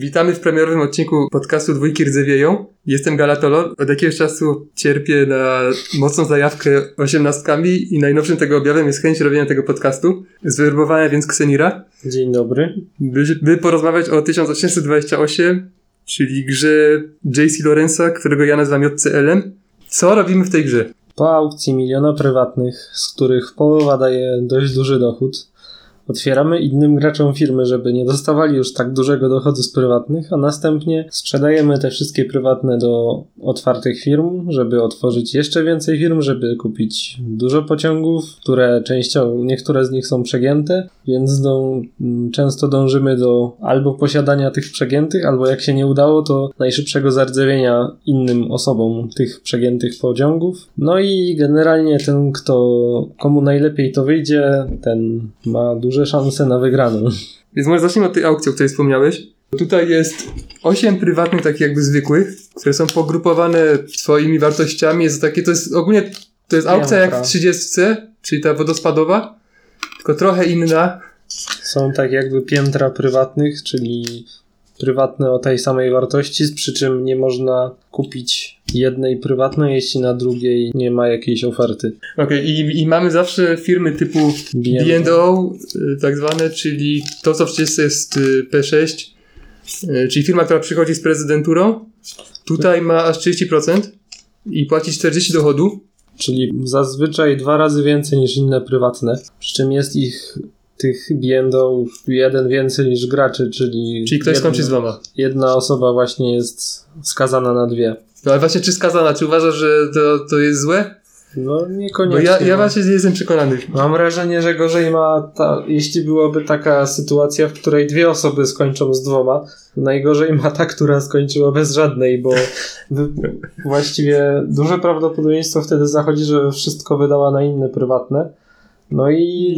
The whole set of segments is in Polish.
Witamy w premierowym odcinku podcastu Dwójki Rdzewieją. Jestem Galatolor. Od jakiegoś czasu cierpię na mocną zajawkę 18-kami i najnowszym tego objawem jest chęć robienia tego podcastu. Zwerbowałem więc Ksenira. Dzień dobry. By porozmawiać o 1828, czyli grze J.C. Lawrence'a, którego ja nazywam JCL-em. Co robimy w tej grze? Po aukcji miliona prywatnych, z których połowa daje dość duży dochód, otwieramy innym graczom firmy, żeby nie dostawali już tak dużego dochodu z prywatnych, a następnie sprzedajemy te wszystkie prywatne do otwartych firm, żeby otworzyć jeszcze więcej firm, żeby kupić dużo pociągów, które częściowo, niektóre z nich są przegięte, więc często dążymy do albo posiadania tych przegiętych, albo jak się nie udało, to najszybszego zardzewienia innym osobom tych przegiętych pociągów. No i generalnie ten, komu najlepiej to wyjdzie, ten ma duże szanse na wygraną. Więc może zacznijmy od tej aukcji, o której wspomniałeś. Tutaj jest 8 prywatnych, takich jakby zwykłych, które są pogrupowane swoimi wartościami. Jest takie, to jest ogólnie, to jest aukcja jak w 30, czyli ta wodospadowa, tylko trochę inna. Są tak jakby piętra prywatnych, czyli prywatne o tej samej wartości, przy czym nie można kupić jednej prywatnej, jeśli na drugiej nie ma jakiejś oferty. Okej, i mamy zawsze firmy typu B&O, tak zwane, czyli to, co w 30 jest P6, czyli firma, która przychodzi z prezydenturą. Tutaj ma aż 30% i płaci 40 dochodu. Czyli zazwyczaj 2 razy więcej niż inne prywatne, przy czym jest ich... tych B&O jeden więcej niż graczy, czyli ktoś skończy z dwoma. Jedna osoba właśnie jest skazana na 2. No ale właśnie czy skazana? Czy uważasz, że to jest złe? No niekoniecznie. Bo ja właśnie nie jestem przekonany. Mam wrażenie, że gorzej jeśli byłaby taka sytuacja, w której 2 osoby skończą z 2, najgorzej ma ta, która skończyła bez żadnej, bo właściwie duże prawdopodobieństwo wtedy zachodzi, że wszystko wydała na inne prywatne. No i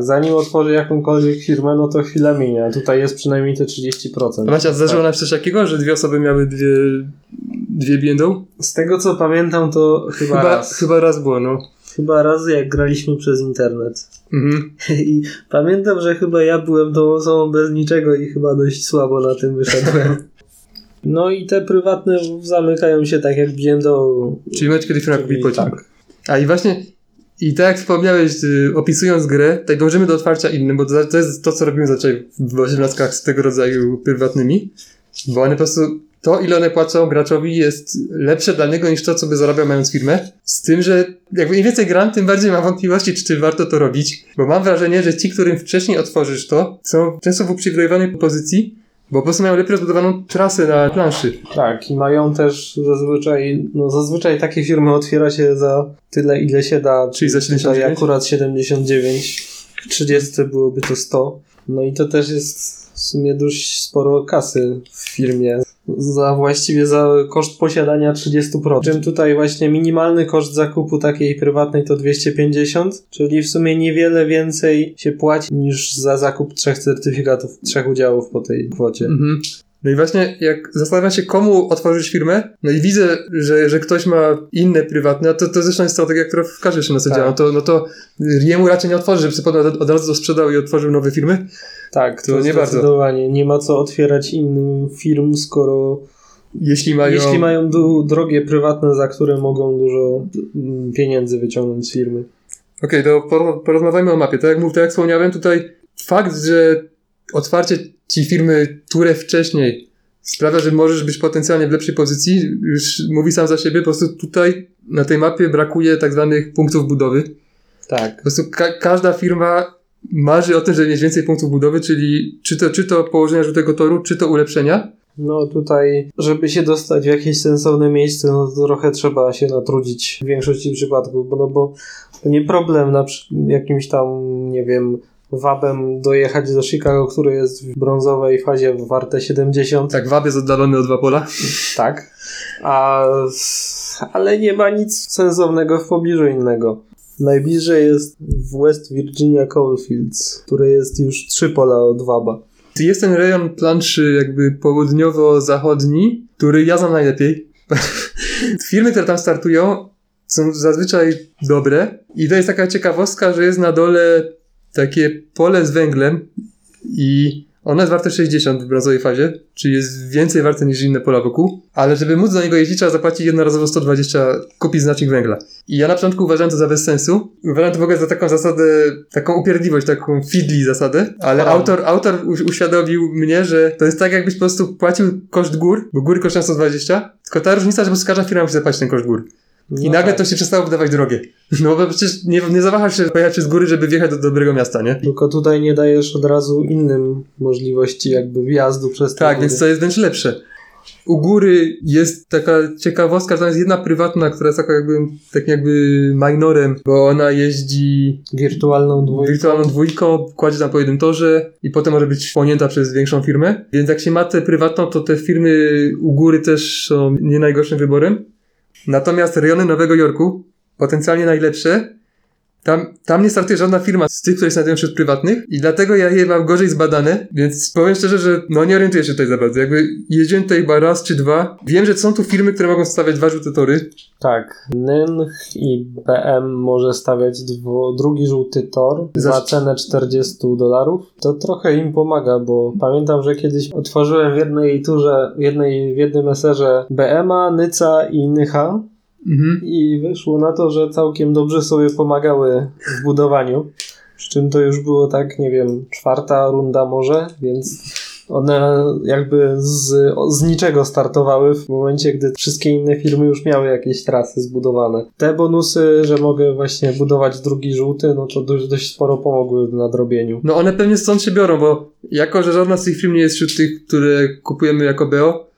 zanim otworzy jakąkolwiek firmę, no to chwilę minie. Tutaj jest przynajmniej te 30%. Macie, zdarzyło nam się coś takiego, że 2 osoby miały dwie B&O? Z tego co pamiętam, to chyba raz było, no. Chyba raz, jak graliśmy przez internet. Mhm. I pamiętam, że chyba ja byłem tą osobą bez niczego i chyba dość słabo na tym wyszedłem. No i te prywatne zamykają się tak jak B&O. Czyli mecz, kiedy firma kupi pociąg. Tak. A i właśnie... I tak jak wspomniałeś, opisując grę, tak dążymy do otwarcia innym, bo to jest to, co robimy zazwyczaj w 18-kach z tego rodzaju prywatnymi, bo one po prostu, to ile one płacą graczowi jest lepsze dla niego niż to, co by zarabiał mając firmę, z tym, że jakby im więcej gram, tym bardziej mam wątpliwości, czy warto to robić, bo mam wrażenie, że ci, którym wcześniej otworzysz to, są często w uprzywilejowanej pozycji, bo po prostu mają lepiej rozbudowaną trasę na planszy. Tak, i mają też zazwyczaj takie firmy otwiera się za tyle, ile się da. Czyli za 79? Tutaj akurat 79. W 30 byłoby to 100. No i to też jest w sumie dość sporo kasy w firmie. Właściwie za koszt posiadania 30%. Czym tutaj właśnie minimalny koszt zakupu takiej prywatnej to 250, czyli w sumie niewiele więcej się płaci niż za zakup 3 certyfikatów, 3 udziałów po tej kwocie. Mhm. No i właśnie jak zastanawiam się, komu otworzyć firmę, no i widzę, że ktoś ma inne prywatne, a to zresztą jest strategia, która w każdej firmie działa, no to jemu raczej nie otworzy, żeby sobie od razu to sprzedał i otworzył nowe firmy. Tak, to nie bardzo. Zdecydowanie nie ma co otwierać innym firm, skoro jeśli mają drogie prywatne, za które mogą dużo pieniędzy wyciągnąć z firmy. Okej, to porozmawiajmy o mapie. Tak jak wspomniałem, tutaj fakt, że otwarcie ci firmy turę wcześniej sprawia, że możesz być potencjalnie w lepszej pozycji, już mówi sam za siebie, po prostu tutaj na tej mapie brakuje tak zwanych punktów budowy. Tak. Po prostu każda firma marzy o tym, żeby mieć więcej punktów budowy, czyli czy to położenia żółtego toru, czy to ulepszenia. No tutaj, żeby się dostać w jakieś sensowne miejsce, no to trochę trzeba się natrudzić w większości przypadków, bo to nie problem jakimś tam, nie wiem, wabem dojechać do Chicago, który jest w brązowej fazie warte 70. Tak, wab jest oddalony o 2 pola. Tak. Ale nie ma nic sensownego w pobliżu innego. Najbliżej jest w West Virginia Coalfields, który jest już 3 pola od waba. Jest ten rejon planszy jakby południowo-zachodni, który ja znam najlepiej. Firmy, które tam startują, są zazwyczaj dobre. I to jest taka ciekawostka, że jest na dole takie pole z węglem i Ono jest warte 60 w brązowej fazie, czyli jest więcej warte niż inne pola wokół, ale żeby móc za niego jeździć, trzeba zapłacić jednorazowo 120, kupić znacznik węgla. I ja na początku uważałem to za bez sensu. Uważałem to w ogóle za taką zasadę, taką upierdliwość, taką fiddly zasadę, ale autor uświadomił mnie, że to jest tak, jakbyś po prostu płacił koszt gór, bo góry kosztują 120, tylko ta różnica, że po prostu każda firma musi zapłacić ten koszt gór. I nagle to się przestało wydawać drogie. No bo przecież nie zawahasz się pojechać z góry, żeby wjechać do dobrego miasta, nie? Tylko tutaj nie dajesz od razu innym możliwości jakby wjazdu przez te góry. Więc to jest wręcz lepsze. U góry jest taka ciekawostka, że tam jest jedna prywatna, która jest tak jakby minorem, bo ona jeździ wirtualną dwójką, kładzie tam po jednym torze i potem może być wchłonięta przez większą firmę. Więc jak się ma tę prywatną, to te firmy u góry też są nie najgorszym wyborem. Natomiast rejony Nowego Jorku, potencjalnie najlepsze, tam nie startuje żadna firma z tych, które się znajdują wśród prywatnych i dlatego ja je mam gorzej zbadane, więc powiem szczerze, że nie orientuję się tutaj za bardzo. Jakby jeździłem tutaj chyba raz czy dwa. Wiem, że są tu firmy, które mogą stawiać dwa żółte tory. Tak, NINH i BM może stawiać drugi żółty tor za cenę $40. To trochę im pomaga, bo pamiętam, że kiedyś otworzyłem w jednej turze, w jednym eserze BM-a, NYC-a i NYH-a. I wyszło na to, że całkiem dobrze sobie pomagały w budowaniu. Przy czym to już było tak, nie wiem, 4. runda może, więc one jakby z niczego startowały w momencie, gdy wszystkie inne firmy już miały jakieś trasy zbudowane. Te bonusy, że mogę właśnie budować drugi żółty, no to dość sporo pomogły w nadrobieniu. No one pewnie stąd się biorą, bo jako, że żadna z tych firm nie jest wśród tych, które kupujemy jako BO,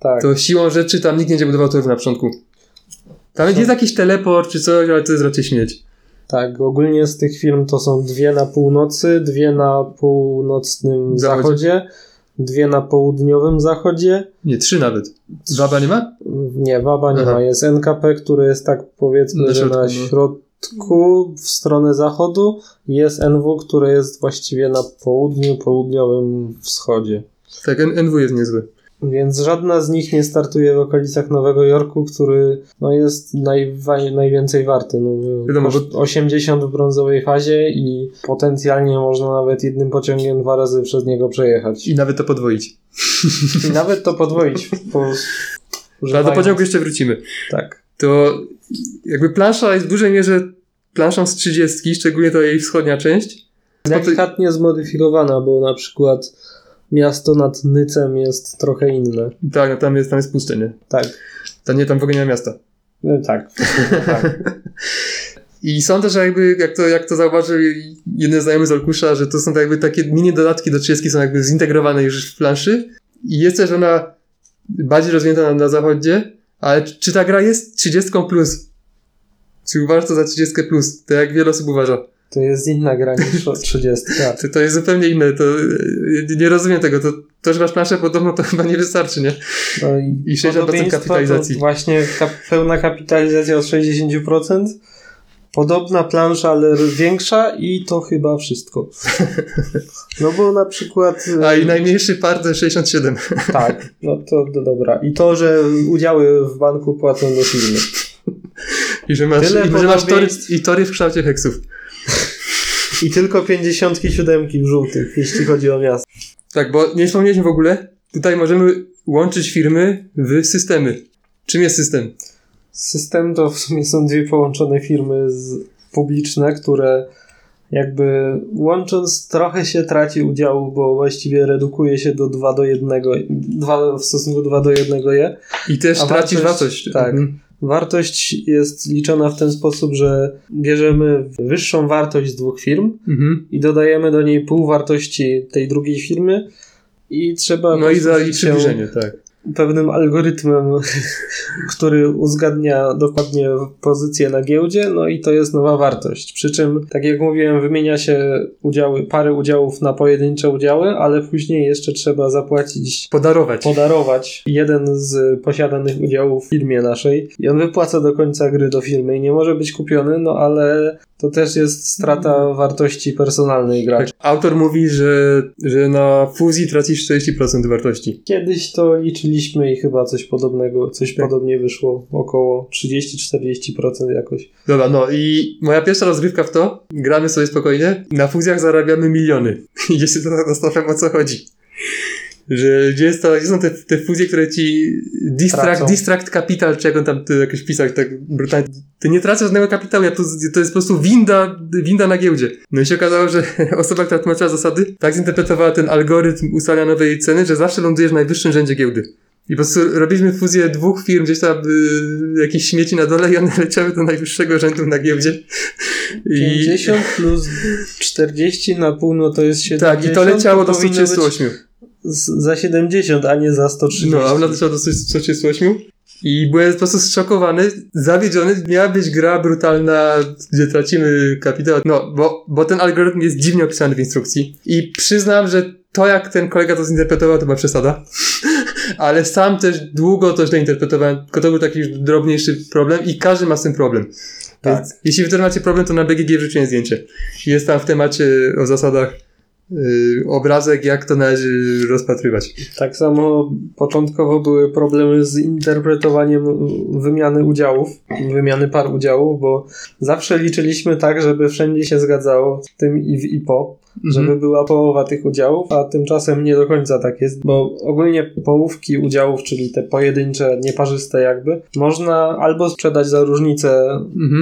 tak, to siłą rzeczy tam nikt nie będzie budował torów na początku. Tam jest jakiś teleport czy coś, ale to jest raczej śmieć. Tak, ogólnie z tych firm to są 2 na północy, 2 na północnym zachodzie, 2 na południowym zachodzie. Nie, 3 nawet. Waba nie ma? Nie, Waba nie ma. Jest NKP, który jest tak powiedzmy na środku, w stronę zachodu. Jest NW, który jest właściwie na południu, południowym wschodzie. Tak, NW jest niezły. Więc żadna z nich nie startuje w okolicach Nowego Jorku, który jest najwięcej warty. Wiadomo, 80 w brązowej fazie i potencjalnie można nawet jednym pociągiem 2 razy przez niego przejechać. I nawet to podwoić. Ale do pociągu jeszcze wrócimy. Tak. To jakby plansza jest w dużej mierze planszą z 30, szczególnie to jej wschodnia część. Delikatnie zmodyfikowana, bo na przykład miasto nad Nycem jest trochę inne. Tak, no tam jest puste, nie? Tak. Tam w ogóle nie ma miasta. No, tak. I są też jakby, jak to zauważył jeden znajomy z Olkusza, że to są jakby takie mini dodatki do 30, są jakby zintegrowane już w planszy. I jest też ona bardziej rozwinięta na zachodzie, ale czy ta gra jest 30+? Czy uważasz to za 30+? To jak wiele osób uważa. To jest inna gra niż 30. To jest zupełnie inne. To nie rozumiem tego. To że masz planszę podobno, to chyba nie wystarczy, nie? No i 60% kapitalizacji. To właśnie pełna kapitalizacja od 60%. Podobna plansza, ale większa i to chyba wszystko. No bo na przykład... A i najmniejszy par to 67. Tak, no to dobra. I to, że udziały w banku płacą do firmy. I że masz tory w kształcie heksów. I tylko 57 w żółtych, jeśli chodzi o miasto. Tak, bo nie wspomnieliśmy w ogóle. Tutaj możemy łączyć firmy w systemy. Czym jest system? System to w sumie są 2 połączone firmy publiczne, które jakby łącząc trochę się traci udziału, bo właściwie redukuje się do 2 do 1, w stosunku 2 do 1. I też tracisz wartość. Tak. Wartość jest liczona w ten sposób, że bierzemy wyższą wartość z 2 firm i dodajemy do niej pół wartości tej drugiej firmy i trzeba... No i przybliżenie, tak. Pewnym algorytmem, który uzgadnia dokładnie pozycję na giełdzie, no i to jest nowa wartość. Przy czym, tak jak mówiłem, wymienia się parę udziałów na pojedyncze udziały, ale później jeszcze trzeba zapłacić... Podarować jeden z posiadanych udziałów w firmie naszej i on wypłaca do końca gry do firmy i nie może być kupiony, no ale... To też jest strata wartości personalnej gracza. Tak, autor mówi, że na fuzji tracisz 40% wartości. Kiedyś to liczyliśmy i chyba coś podobnego, podobnie wyszło. Około 30-40% jakoś. Dobra, no i moja pierwsza rozgrywka w to, gramy sobie spokojnie, na fuzjach zarabiamy miliony. Jeśli to nastawem o co chodzi. Że gdzie, jest to, gdzie są te fuzje, które ci distract capital, czy jak on tam jakoś pisał tak brutalnie, ty nie tracisz żadnego kapitału, to jest po prostu winda na giełdzie. No i się okazało, że osoba, która tłumaczyła zasady, tak zinterpretowała ten algorytm ustalania nowej ceny, że zawsze lądujesz w najwyższym rzędzie giełdy. I po prostu robiliśmy fuzję dwóch firm, gdzieś tam jakieś śmieci na dole i one leciały do najwyższego rzędu na giełdzie. 50 plus 40 na pół, no to jest 70. Tak, i to leciało do 138. Za 70, a nie za 130. No, a ona leciała do 138. I byłem po prostu zszokowany, zawiedziony. Miała być gra brutalna, gdzie tracimy kapitał. No, bo ten algorytm jest dziwnie opisany w instrukcji. I przyznam, że to jak ten kolega to zinterpretował, to była przesada. Ale sam też długo to źle interpretowałem, tylko to był taki już drobniejszy problem i każdy ma z tym problem. Tak. Więc jeśli wy też macie problem, to na BGG wrzuciłem zdjęcie. Jest tam w temacie o zasadach obrazek, jak to należy rozpatrywać. Tak samo początkowo były problemy z interpretowaniem wymiany udziałów, wymiany par udziałów, bo zawsze liczyliśmy tak, żeby wszędzie się zgadzało w tym i w i po, żeby była połowa tych udziałów, a tymczasem nie do końca tak jest, bo ogólnie połówki udziałów, czyli te pojedyncze, nieparzyste jakby, można albo sprzedać za różnicę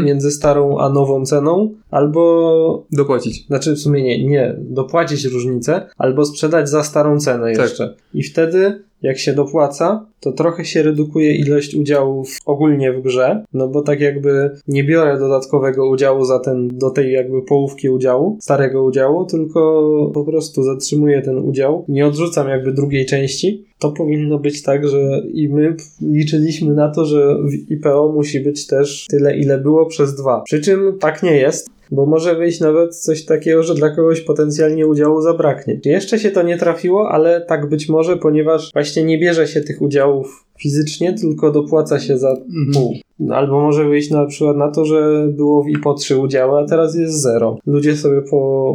między starą a nową ceną, albo dopłacić. Znaczy w sumie nie, dopłacić różnicę, albo sprzedać za starą cenę jeszcze. Tak. I wtedy jak się dopłaca, to trochę się redukuje ilość udziałów ogólnie w grze, no bo tak jakby nie biorę dodatkowego udziału za ten, do tej jakby połówki udziału, starego udziału, tylko po prostu zatrzymuję ten udział, nie odrzucam jakby drugiej części. To powinno być tak, że i my liczyliśmy na to, że w IPO musi być też tyle, ile było przez 2. Przy czym tak nie jest, bo może wyjść nawet coś takiego, że dla kogoś potencjalnie udziału zabraknie. Jeszcze się to nie trafiło, ale tak być może, ponieważ właśnie nie bierze się tych udziałów fizycznie, tylko dopłaca się za pół. Albo może wyjść na przykład na to, że było w IPO 3 udziały, a teraz jest 0. Ludzie sobie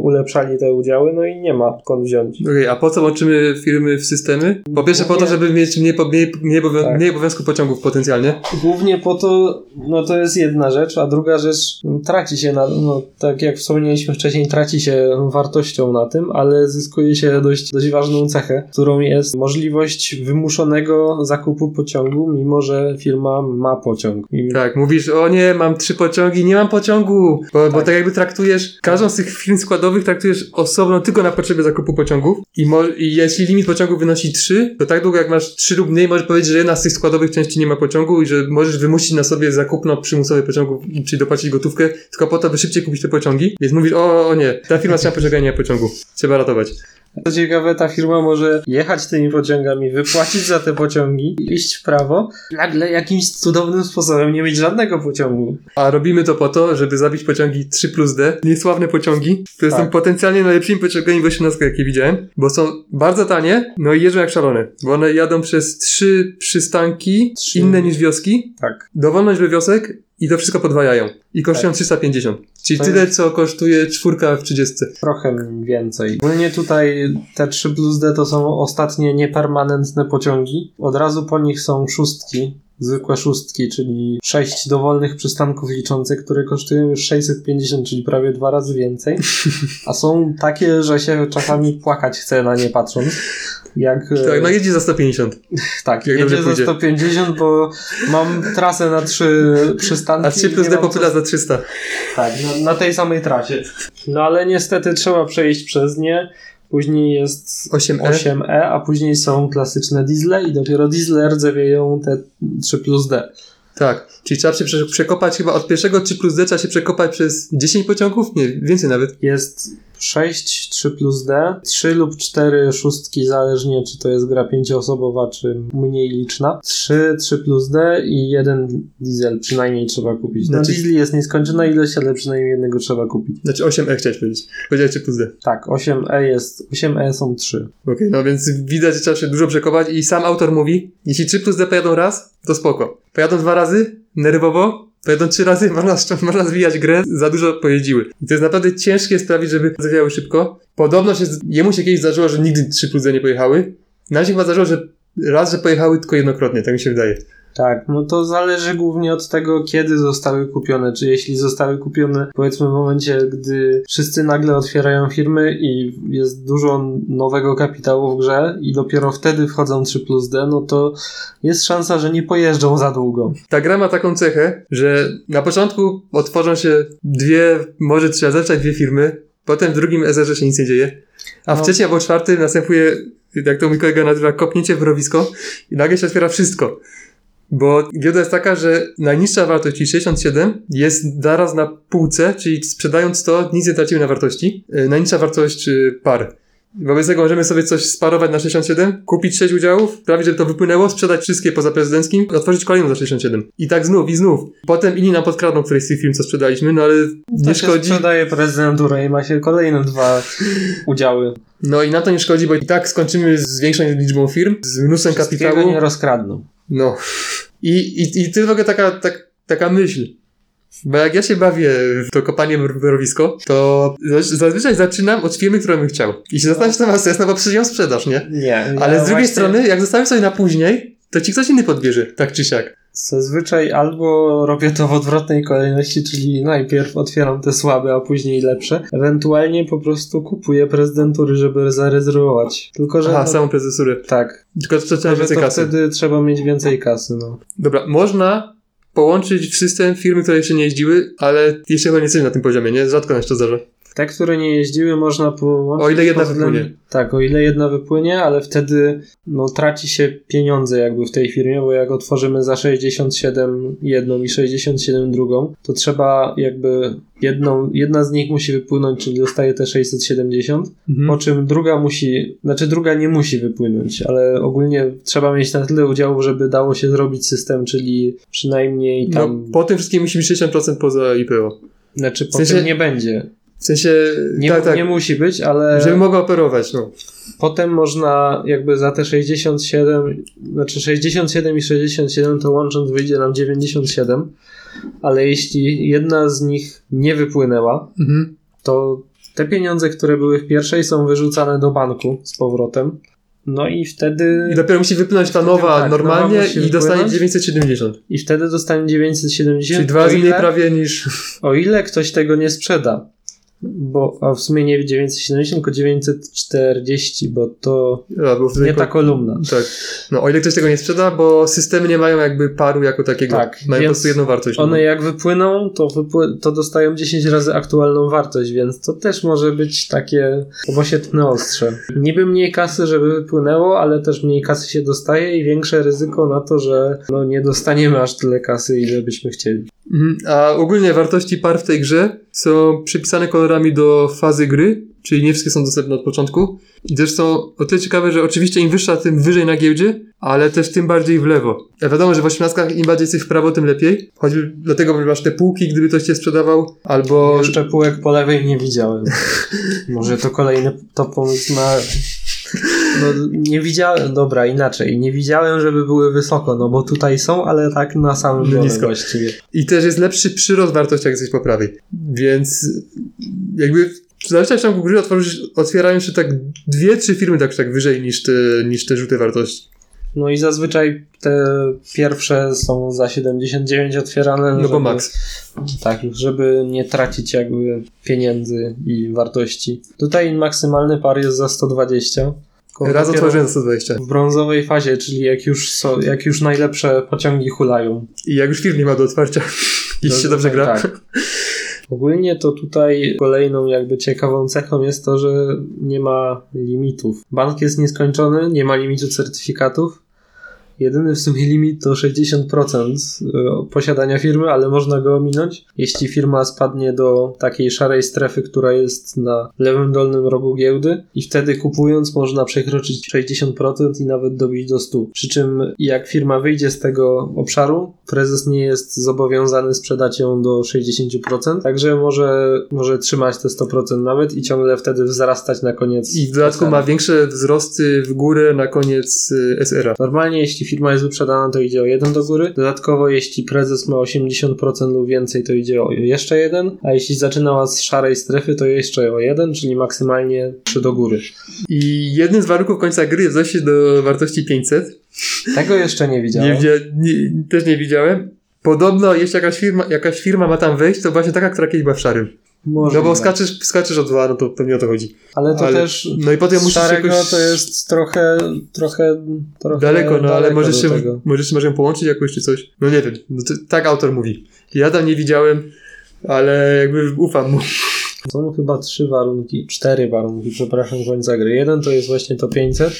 ulepszali te udziały, no i nie ma skąd wziąć. Okej, a po co łączymy firmy w systemy? Po pierwsze po to, żeby mieć mniej obowiązku pociągów potencjalnie. Głównie po to, no to jest jedna rzecz, a druga rzecz, traci się no tak jak wspomnieliśmy wcześniej, traci się wartością na tym, ale zyskuje się dość ważną cechę, którą jest możliwość wymuszonego zakupu pociągu, mimo że firma ma pociąg. Tak, mówisz, o nie, mam 3 pociągi, nie mam pociągu, bo tak jakby traktujesz, każdą z tych firm składowych traktujesz osobno tylko na potrzeby zakupu pociągów i jeśli limit pociągów wynosi 3, to tak długo jak masz 3 lub mniej możesz powiedzieć, że jedna z tych składowych części nie ma pociągu i że możesz wymusić na sobie zakupno przymusowe pociągów, czyli dopłacić gotówkę, tylko po to, by szybciej kupić te pociągi, więc mówisz, o nie, ta firma trzyma pociąga, nie ma pociągu, trzeba ratować. Co ciekawe, ta firma może jechać tymi pociągami, wypłacić za te pociągi, iść w prawo, nagle jakimś cudownym sposobem nie mieć żadnego pociągu. A robimy to po to, żeby zabić pociągi 3+D, niesławne pociągi, które są potencjalnie najlepszymi pociągami w 18, jakie widziałem, bo są bardzo tanie, no i jeżdżą jak szalone, bo one jadą przez 3 przystanki, inne niż wioski, dowolność we wiosek, i to wszystko podwajają. I kosztują 350. Czyli to tyle, jest... co kosztuje 4 w 30. Trochę więcej. Ogólnie tutaj te 3+D to są ostatnie niepermanentne pociągi. Od razu po nich są 6. Zwykłe 6, czyli 6 dowolnych przystanków liczących, które kosztują już 650, czyli prawie 2 razy więcej. A są takie, że się czasami płakać chce na nie patrząc. Tak, no jedzie za 150. Tak, jedzie za 150, bo mam trasę na 3 przystanki. A 3+D popyla za 300. Tak, na tej samej trasie. No ale niestety trzeba przejść przez nie. Później jest 8E, a później są klasyczne diesle i dopiero diesle rdzewieją te 3+D. Tak, czyli trzeba się przekopać chyba od pierwszego 3+D, trzeba się przekopać przez 10 pociągów? Nie, więcej nawet. Jest 6 3+D, 3 lub 4 szóstki, zależnie czy to jest gra 5-osobowa, czy mniej liczna. 3 3+D i 1 diesel przynajmniej trzeba kupić. Znaczy, diesli jest nieskończona ilość, ale przynajmniej jednego trzeba kupić. Znaczy 8E chciałeś powiedzieć. Powiedziałeś 3+D. Tak, 8E są 3. Okej, no więc widać, że trzeba się dużo przekopać i sam autor mówi, jeśli 3+D pojadą raz, to spoko. Pojadą 2 razy, nerwowo. Pojadą 3 razy, można zwijać grę, za dużo pojeździły. I to jest naprawdę ciężkie sprawić, żeby zwijały szybko. Podobno jemu się kiedyś zdarzyło, że nigdy 3+D nie pojechały. Na razie chyba zdarzyło, że pojechały tylko jednokrotnie, tak mi się wydaje. Tak, no to zależy głównie od tego, kiedy zostały kupione, czy jeśli zostały kupione powiedzmy w momencie, gdy wszyscy nagle otwierają firmy i jest dużo nowego kapitału w grze i dopiero wtedy wchodzą 3+D, no to jest szansa, że nie pojeżdżą za długo. Ta gra ma taką cechę, że na początku otworzą się dwie, może trzy, zazwyczaj dwie firmy, potem w drugim ezerze się nic nie dzieje, a w trzecim albo czwartym następuje, jak to mój kolega nazywa, kopnięcie w mrowisko i nagle się otwiera wszystko. Bo giełda jest taka, że najniższa wartość, czyli 67, jest zaraz na półce, czyli sprzedając to, nic nie tracimy na wartości. Najniższa wartość par. Wobec tego możemy sobie coś sparować na 67, kupić 6 udziałów, prawie żeby to wypłynęło, sprzedać wszystkie poza prezydenckim, otworzyć kolejną za 67. I tak znów, i znów. Potem inni nam podkradną któryś z tych firm, co sprzedaliśmy, no ale nie to szkodzi. Sprzedaje prezydenturę i ma się kolejne 2 udziały. No i na to nie szkodzi, bo i tak skończymy z większą liczbą firm, z mnóstwem kapitału. Nie rozkradną. No. I to jest taka myśl. Bo jak ja się bawię w to kopanie mrowisko, to zazwyczaj zaczynam od firmy, którą bym chciał. I się zastanawiam, czy to ma sens, no bo przecież ją sprzedasz, nie? Nie. Ale z drugiej strony, jak zostawię sobie na później, to ci ktoś inny podbierze, tak czy siak. Zazwyczaj albo robię to w odwrotnej kolejności, czyli najpierw otwieram te słabe, a później lepsze. Ewentualnie po prostu kupuję prezydentury, żeby zarezerwować. Tylko, że... samą prezydenturę. Tak. Tylko to wtedy trzeba mieć więcej kasy, no. Dobra, można połączyć w system firmy, które jeszcze nie jeździły, ale jeszcze chyba nie jesteśmy na tym poziomie, nie? Rzadko nam się to zdarza. Te, które nie jeździły, można połączyć. O ile jedna wypłynie. Tak, o ile jedna wypłynie, ale wtedy traci się pieniądze jakby w tej firmie, bo jak otworzymy za 67 jedną i 67 drugą, to trzeba jakby jedna z nich musi wypłynąć, czyli dostaje te 670, po czym druga nie musi wypłynąć, ale ogólnie trzeba mieć na tyle udziałów, żeby dało się zrobić system, czyli przynajmniej tam... No, po tym wszystkim musi być 60% poza IPO. Znaczy po tym nie będzie. W sensie... Nie musi być, ale... Żeby mogła operować, no. Potem można jakby za te 67 i 67 to łącząc wyjdzie nam 97, ale jeśli jedna z nich nie wypłynęła, to te pieniądze, które były w pierwszej są wyrzucane do banku z powrotem. No i wtedy... I dopiero musi wypłynąć ta nowa normalnie i dostanie 970. I wtedy dostanie 970. Czyli 2 razy mniej prawie niż... O ile ktoś tego nie sprzeda. A w sumie nie 970, tylko 940, bo to nie ta kolumna. Tak. No, o ile ktoś tego nie sprzeda, bo systemy nie mają jakby paru jako takiego. Tak, mają po prostu jedną wartość. One jak wypłyną, to dostają 10 razy aktualną wartość, więc to też może być takie obosieczne ostrze. Niby mniej kasy, żeby wypłynęło, ale też mniej kasy się dostaje i większe ryzyko na to, że nie dostaniemy aż tyle kasy, ile byśmy chcieli. A ogólnie wartości par w tej grze są przypisane kolorami do fazy gry, czyli nie wszystkie są dostępne od początku. I też są o tyle ciekawe, że oczywiście im wyższa, tym wyżej na giełdzie, ale też tym bardziej w lewo. Wiadomo, że w 18 im bardziej jesteś w prawo, tym lepiej. Choćby dlatego, że masz te półki, gdyby ktoś cię sprzedawał, albo... Jeszcze półek po lewej nie widziałem. Może to kolejny to pomysł na... nie widziałem, dobra, inaczej. Nie widziałem, żeby były wysoko, bo tutaj są, ale tak na samym dole właściwie. I też jest lepszy przyrost wartości, jak jesteś po prawej. Więc jakby zazwyczaj w ciągu gry otwierają się tak 2-3 firmy tak wyżej niż te żółte wartości. No i zazwyczaj te pierwsze są za 79 otwierane. No bo max. Tak, żeby nie tracić jakby pieniędzy i wartości. Tutaj maksymalny par jest za 120. Raz otworzyłem 120. W brązowej fazie, czyli jak już najlepsze pociągi hulają. I jak już firm nie ma do otwarcia, jeśli się dobrze gra. Tak. Ogólnie to tutaj kolejną jakby ciekawą cechą jest to, że nie ma limitów. Bank jest nieskończony, nie ma limitu certyfikatów. Jedyny w sumie limit to 60% posiadania firmy, ale można go ominąć. Jeśli firma spadnie do takiej szarej strefy, która jest na lewym dolnym rogu giełdy i wtedy kupując można przekroczyć 60% i nawet dobić do 100%. Przy czym jak firma wyjdzie z tego obszaru, prezes nie jest zobowiązany sprzedać ją do 60%, także może trzymać te 100% nawet i ciągle wtedy wzrastać na koniec. I w dodatku ma większe wzrosty w górę na koniec SR-a. Normalnie jeśli jeśli firma jest wyprzedana, to idzie o 1 do góry. Dodatkowo, jeśli prezes ma 80% lub więcej, to idzie o jeszcze 1, a jeśli zaczynała z szarej strefy, to jeszcze o 1, czyli maksymalnie 3 do góry. I jednym z warunków końca gry wznosi się do wartości 500. Tego jeszcze nie widziałem. Też nie widziałem. Podobno, jeśli jakaś firma ma tam wejść, to właśnie taka, która kiedyś była w szarym. Możliwe. No bo skaczesz od 2, no to pewnie o to chodzi. Ale też no i potem musisz jakoś... to jest trochę daleko, no ale możesz się połączyć jakoś czy coś. No nie wiem, no to, tak autor mówi. Ja tam nie widziałem, ale jakby ufam mu. Są chyba 4 warunki końca gry. Jeden to jest właśnie to 500.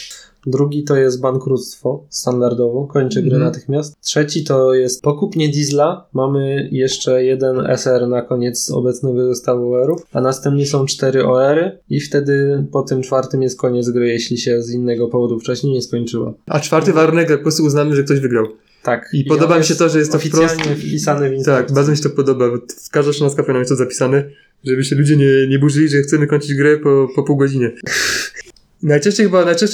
Drugi to jest bankructwo, standardowo, kończy grę natychmiast. Trzeci to jest pokupnie diesla, mamy jeszcze 1 SR na koniec obecnego zestawu OR-ów, a następnie są 4 OR-y i wtedy po tym 4 jest koniec gry, jeśli się z innego powodu wcześniej nie skończyła. A 4 warunek, po prostu uznamy, że ktoś wygrał. Tak. I podoba mi się to, że jest to wprost wpisane w instrukcji. Tak, bardzo mi się to podoba, bo w każdej szanowskiej pewnie jest to zapisane, żeby się ludzie nie burzyli, że chcemy kończyć grę po pół godzinie. Najczęstszym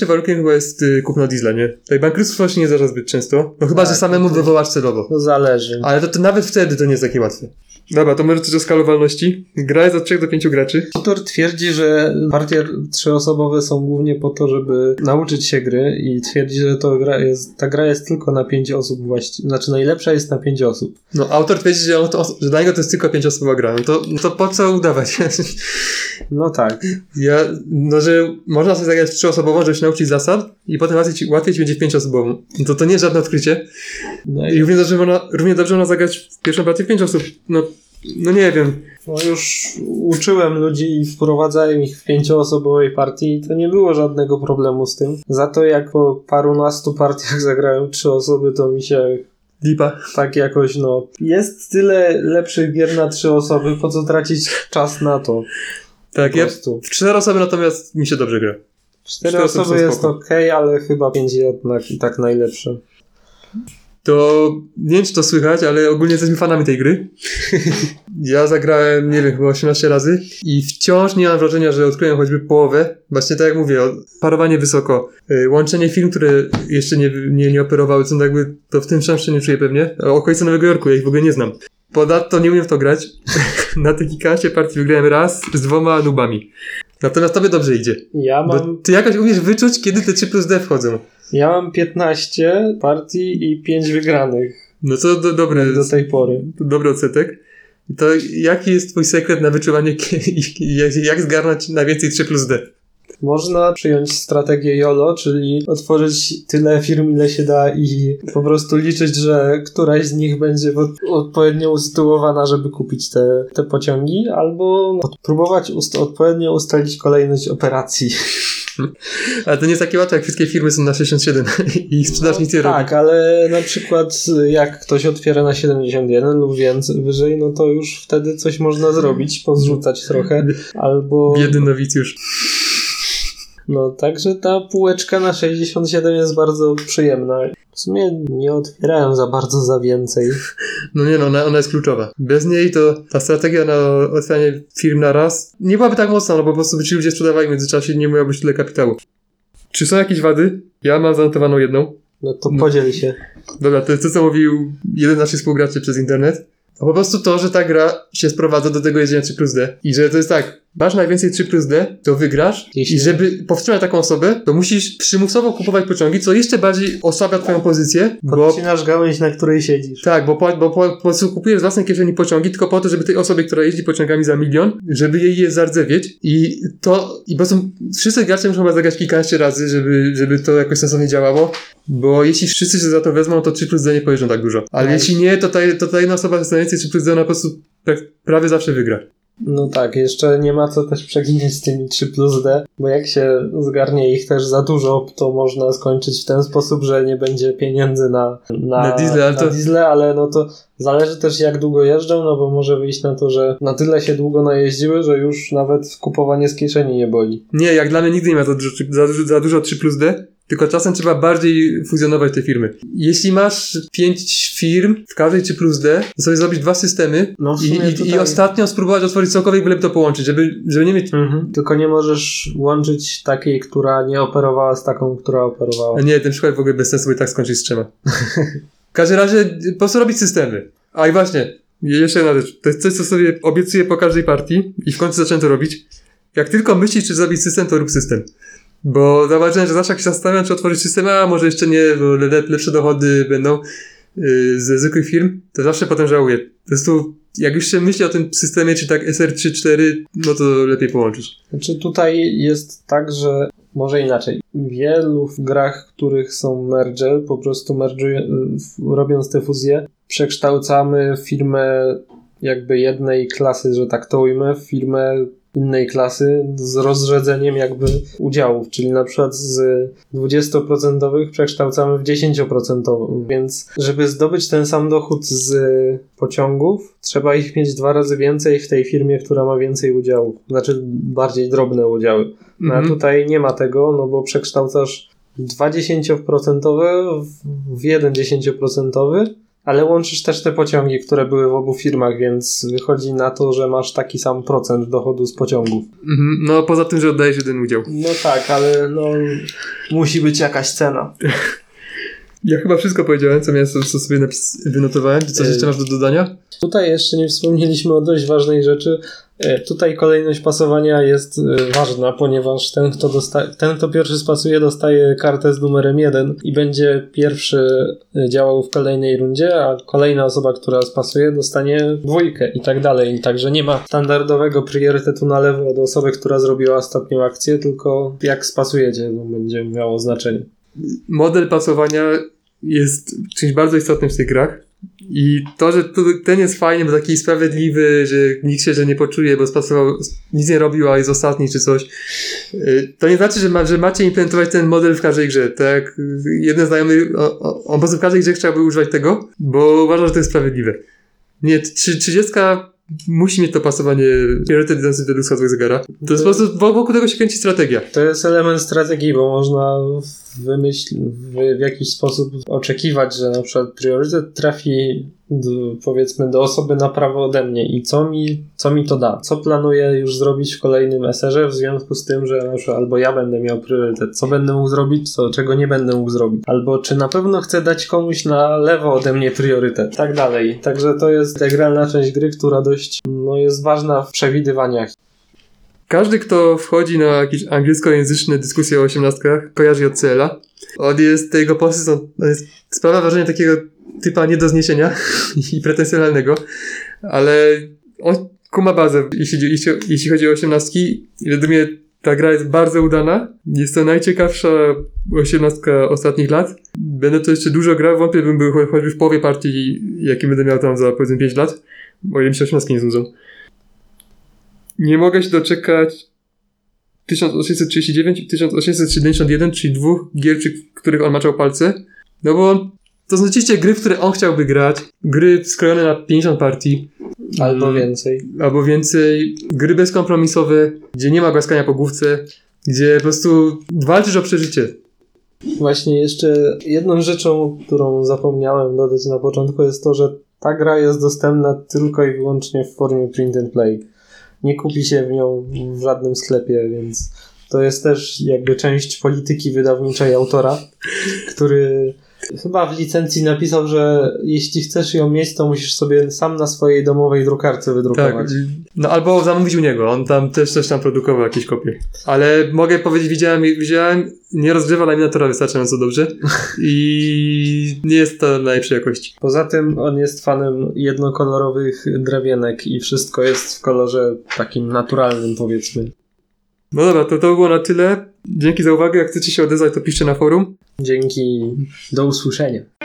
warunkiem chyba jest kupno diesla, nie? Tak, bankructwo się nie zdarza zbyt często. No chyba, że samemu wywołasz celowo. No zależy. Ale to nawet wtedy to nie jest takie łatwe. Dobra, to może coś o skalowalności. Gra jest od 3 do 5 graczy. Autor twierdzi, że partie trzyosobowe są głównie po to, żeby nauczyć się gry i twierdzi, że ta gra jest tylko na 5 osób właściwie. Znaczy najlepsza jest na 5 osób. No autor twierdzi, że dla niego to jest tylko 5-osobowa gra. No to po co udawać? No tak. Że można sobie zagrać 3-osobową, żeby się nauczyć zasad i potem łatwiej ci będzie 5-osobową. To nie jest żadne odkrycie. No i równie dobrze można zagrać pierwszą partię w 5 osób. No nie wiem. No już uczyłem ludzi i wprowadzałem ich w 5-osobowej partii i to nie było żadnego problemu z tym. Za to jak po parunastu partiach zagrałem 3 osoby, to mi się... Lipa. Tak jakoś, no. Jest tyle lepszych gier na 3 osoby, po co tracić czas na to? Tak, ja w 4 osoby natomiast mi się dobrze gra. 4 osoby jest okej, ale chyba 5 jednak i tak najlepsze. To nie wiem, czy to słychać, ale ogólnie jesteśmy fanami tej gry. Ja zagrałem, nie wiem, chyba 18 razy i wciąż nie mam wrażenia, że odkryłem choćby połowę. Właśnie tak jak mówię, parowanie wysoko, łączenie firm, które jeszcze nie operowały, co jakby to w tym szansie nie czuję pewnie. Okolice Nowego Jorku, ja ich w ogóle nie znam. Ponadto nie umiem w to grać. Na tej kilkanaście partii wygrałem raz z 2 nubami. Natomiast tobie dobrze idzie. Bo ty jakoś umiesz wyczuć, kiedy te 3+D wchodzą. Ja mam 15 partii i 5 wygranych. No to dobre. Do tej pory. To dobry odsetek. To jaki jest twój sekret na wyczuwanie, jak zgarnąć najwięcej 3+D? Można przyjąć strategię YOLO, czyli otworzyć tyle firm, ile się da i po prostu liczyć, że któraś z nich będzie odpowiednio usytuowana, żeby kupić te pociągi, albo próbować odpowiednio ustalić kolejność operacji. Ale to nie jest takie łatwe, jak wszystkie firmy są na 67 i ich sprzedaż nic nie robi. Tak, ale na przykład jak ktoś otwiera na 71 lub wyżej, no to już wtedy coś można zrobić, pozrzucać trochę, albo... Biedny nowicjusz. No, także ta półeczka na 67 jest bardzo przyjemna. W sumie nie otwierałem za bardzo za więcej. No nie no, ona jest kluczowa. Bez niej to ta strategia na otwieranie firm na raz nie byłaby tak mocna, no bo po prostu by ci ludzie sprzedawali w międzyczasie, nie miałoby tyle kapitału. Czy są jakieś wady? Ja mam zanotowaną jedną. No to podziel się. Dobra, to jest to, co mówił jeden z naszych współgraczy przez internet. A po prostu to, że ta gra się sprowadza do tego jedzenia 3+D i że to jest tak, masz najwięcej 3+D, to wygrasz. Jeśli... i żeby powstrzymać taką osobę, to musisz przymusowo kupować pociągi, co jeszcze bardziej osłabia twoją pozycję. Podcinasz gałęź, na której siedzisz. Tak, bo po prostu kupujesz z własnej kieszeni pociągi tylko po to, żeby tej osobie, która jeździ pociągami za milion, żeby jej je zardzewieć i po prostu wszyscy gracze muszą chyba zagrać kilkanaście razy, żeby to jakoś sensownie działało, bo jeśli wszyscy się za to wezmą, to 3+D nie pojeżdżą tak dużo. Ale jeśli nie, to ta jedna osoba z najwięcej 3+D ona po prostu prawie zawsze wygra. No tak, jeszcze nie ma co też przeginać z tymi 3+D, bo jak się zgarnie ich też za dużo, to można skończyć w ten sposób, że nie będzie pieniędzy na diesle, ale no to zależy też jak długo jeżdżą, no bo może wyjść na to, że na tyle się długo najeździły, że już nawet kupowanie z kieszeni nie boli. Nie, jak dla mnie nigdy nie ma za dużo 3+D, Tylko czasem trzeba bardziej fuzjonować te firmy. Jeśli masz 5 firm, w każdej czy plus D, to sobie zrobić 2 systemy i ostatnio spróbować otworzyć cokolwiek, byle to połączyć, żeby nie mieć... Mhm. Tylko nie możesz łączyć takiej, która nie operowała z taką, która operowała. Nie, ten przykład w ogóle bez sensu, bo i tak skończyć z trzema. W każdym razie po prostu robić systemy. A i właśnie, jeszcze jedna rzecz. To jest coś, co sobie obiecuję po każdej partii i w końcu zacząłem to robić. Jak tylko myślisz, czy zrobić system, to rób system. Bo zauważyłem, że zawsze jak się zastanawiam, czy otworzyć system, a może jeszcze nie, bo lepsze dochody będą ze zwykłych firm, to zawsze potem żałuję. Po prostu jak już się myśli o tym systemie, czy tak SR3-4, no to lepiej połączyć. Znaczy tutaj jest tak, że może inaczej. Wielu w grach, w których są merge, po prostu robiąc te fuzje, przekształcamy firmę jakby jednej klasy, że tak to ujmę, w firmę innej klasy z rozrzedzeniem jakby udziałów, czyli na przykład z 20% przekształcamy w 10%, więc żeby zdobyć ten sam dochód z pociągów, trzeba ich mieć 2 razy więcej w tej firmie, która ma więcej udziałów, znaczy bardziej drobne udziały. No a tutaj nie ma tego, no bo przekształcasz 20% w 1 10%, ale łączysz też te pociągi, które były w obu firmach, więc wychodzi na to, że masz taki sam procent dochodu z pociągów. No poza tym, że oddajesz jeden udział. No tak, ale no musi być jakaś cena. Ja chyba wszystko powiedziałem, co ja sobie wynotowałem. Czy coś jeszcze masz do dodania? Tutaj jeszcze nie wspomnieliśmy o dość ważnej rzeczy. Tutaj kolejność pasowania jest ważna, ponieważ ten, kto pierwszy spasuje, dostaje kartę z numerem 1 i będzie pierwszy działał w kolejnej rundzie, a kolejna osoba, która spasuje, dostanie 2 i tak dalej. Także nie ma standardowego priorytetu na lewo od osoby, która zrobiła ostatnią akcję, tylko jak spasujecie, to będzie miało znaczenie. Model pasowania jest czymś bardzo istotnym w tych grach i to, że ten jest fajny, bo taki sprawiedliwy, że nikt się nie poczuje, bo spasował, nic nie robił, a jest ostatni czy coś, to nie znaczy, że macie implementować ten model w każdej grze, tak? Jeden znajomy, on po prostu w każdej grze chciałby używać tego, bo uważa, że to jest sprawiedliwe. Nie, 30 musi mieć to pasowanie priorytetyzacji według wskazówek zegara. To jest po prostu wokół tego się kręci strategia. To jest element strategii, bo można w jakiś sposób oczekiwać, że na przykład priorytet trafi powiedzmy do osoby na prawo ode mnie i co mi to da? Co planuję już zrobić w kolejnym eserze w związku z tym, że na przykład albo ja będę miał priorytet, co będę mógł zrobić, czego nie będę mógł zrobić, albo czy na pewno chcę dać komuś na lewo ode mnie priorytet, tak dalej. Także to jest integralna część gry, która dość jest ważna w przewidywaniach. Każdy, kto wchodzi na jakieś angielskojęzyczne dyskusje o 18-kach, kojarzy JCL-a. Jego posty są... Sprawa wrażenia takiego typa nie do zniesienia i pretensjonalnego, ale on kuma bazę, jeśli chodzi o 18-ki. Według mnie ta gra jest bardzo udana. Jest to najciekawsza 18-ka ostatnich lat. Będę to jeszcze dużo grał, wątpię bym był choćby w połowie partii, jakie będę miał tam za powiedzmy 5 lat, bo mi się 18-ki nie znudzą. Nie mogę się doczekać 1839 i 1871, czyli 2 gier, w których on maczał palce. No bo to są rzeczywiście gry, w które on chciałby grać. Gry skrojone na 50 partii. Albo więcej. Gry bezkompromisowe, gdzie nie ma głaskania po główce, gdzie po prostu walczysz o przeżycie. Właśnie jeszcze jedną rzeczą, którą zapomniałem dodać na początku, jest to, że ta gra jest dostępna tylko i wyłącznie w formie print and play. Nie kupi się w nią w żadnym sklepie, więc to jest też jakby część polityki wydawniczej autora, który chyba w licencji napisał, że jeśli chcesz ją mieć, to musisz sobie sam na swojej domowej drukarce wydrukować. Tak. No albo zamówić u niego, on tam też produkował jakieś kopie. Ale mogę powiedzieć, widziałem, nie rozgrzewa laminatora wystarczająco dobrze i nie jest to najlepszej jakości. Poza tym on jest fanem jednokolorowych drewienek i wszystko jest w kolorze takim naturalnym, powiedzmy. No dobra, to było na tyle. Dzięki za uwagę. Jak chcecie się odezwać, to piszcie na forum. Dzięki. Do usłyszenia.